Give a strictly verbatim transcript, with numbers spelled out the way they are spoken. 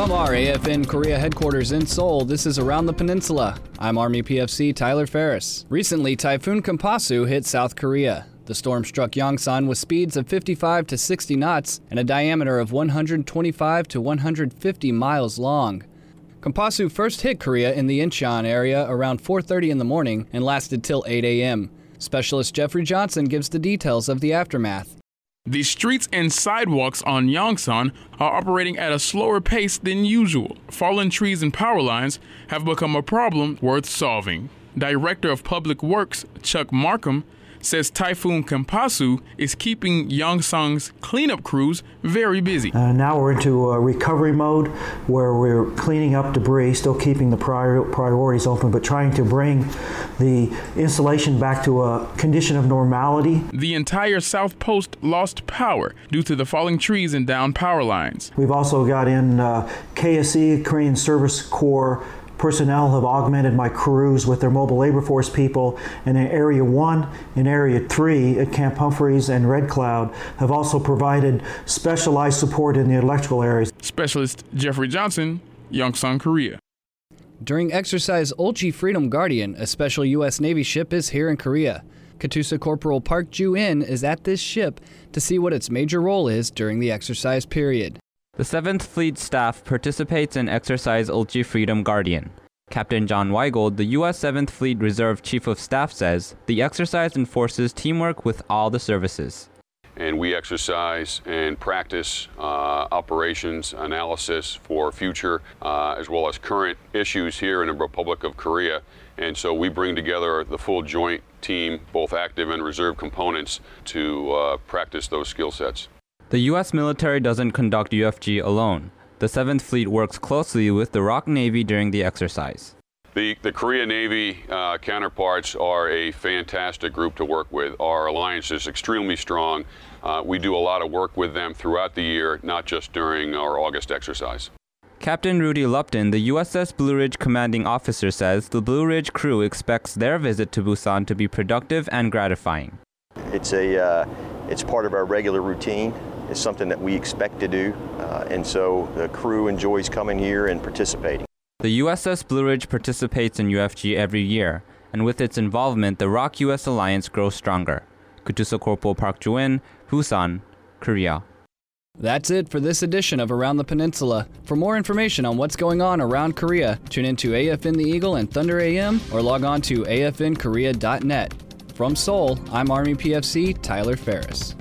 From our A F N Korea headquarters in Seoul, this is Around the Peninsula. I'm Army P F C Tyler Ferris. Recently, Typhoon Kompasu hit South Korea. The storm struck Yongsan with speeds of fifty-five to sixty knots and a diameter of one hundred twenty-five to one hundred fifty miles long. Kompasu first hit Korea in the Incheon area around four thirty in the morning and lasted till eight A M Specialist Jeffrey Johnson gives the details of the aftermath. The streets and sidewalks on Yongsan are operating at a slower pace than usual. Fallen trees and power lines have become a problem worth solving. Director of Public Works Chuck Markham says Typhoon Kompasu is keeping Yongsan's cleanup crews very busy. Uh, now we're into uh, recovery mode where we're cleaning up debris, still keeping the prior priorities open, but trying to bring the installation back to a condition of normality. The entire South Post lost power due to the falling trees and down power lines. We've also got in uh, K S C, Korean Service Corps, personnel have augmented my crews with their mobile labor force people, and in Area one and Area three at Camp Humphreys and Red Cloud have also provided specialized support in the electrical areas. Specialist Jeffrey Johnson, Yongsan, Korea. During Exercise Ulchi Freedom Guardian, a special U S Navy ship is here in Korea. KATUSA Corporal Park Ju-in is at this ship to see what its major role is during the exercise period. The seventh Fleet staff participates in Exercise Ulchi Freedom Guardian. Captain John Weigold, the U S seventh Fleet Reserve Chief of Staff, says the exercise enforces teamwork with all the services. And we exercise and practice uh, operations analysis for future uh, as well as current issues here in the Republic of Korea. And so we bring together the full joint team, both active and reserve components, to uh, practice those skill sets. The U S military doesn't conduct U F G alone. The seventh Fleet works closely with the R O K Navy during the exercise. The, the Korea Navy uh, counterparts are a fantastic group to work with. Our alliance is extremely strong. Uh, we do a lot of work with them throughout the year, not just during our August exercise. Captain Rudy Lupton, the U S S Blue Ridge commanding officer, says the Blue Ridge crew expects their visit to Busan to be productive and gratifying. It's, a, uh, it's part of our regular routine. It's something that we expect to do, uh, and so the crew enjoys coming here and participating. The U S S Blue Ridge participates in U F G every year, and with its involvement, the R O K U S alliance grows stronger. KATUSA Corporal Park Ju-in, Busan, Korea. That's it for this edition of Around the Peninsula. For more information on what's going on around Korea, tune into A F N The Eagle and Thunder A M, or log on to A F N Korea dot net. From Seoul, I'm Army P F C Tyler Ferris.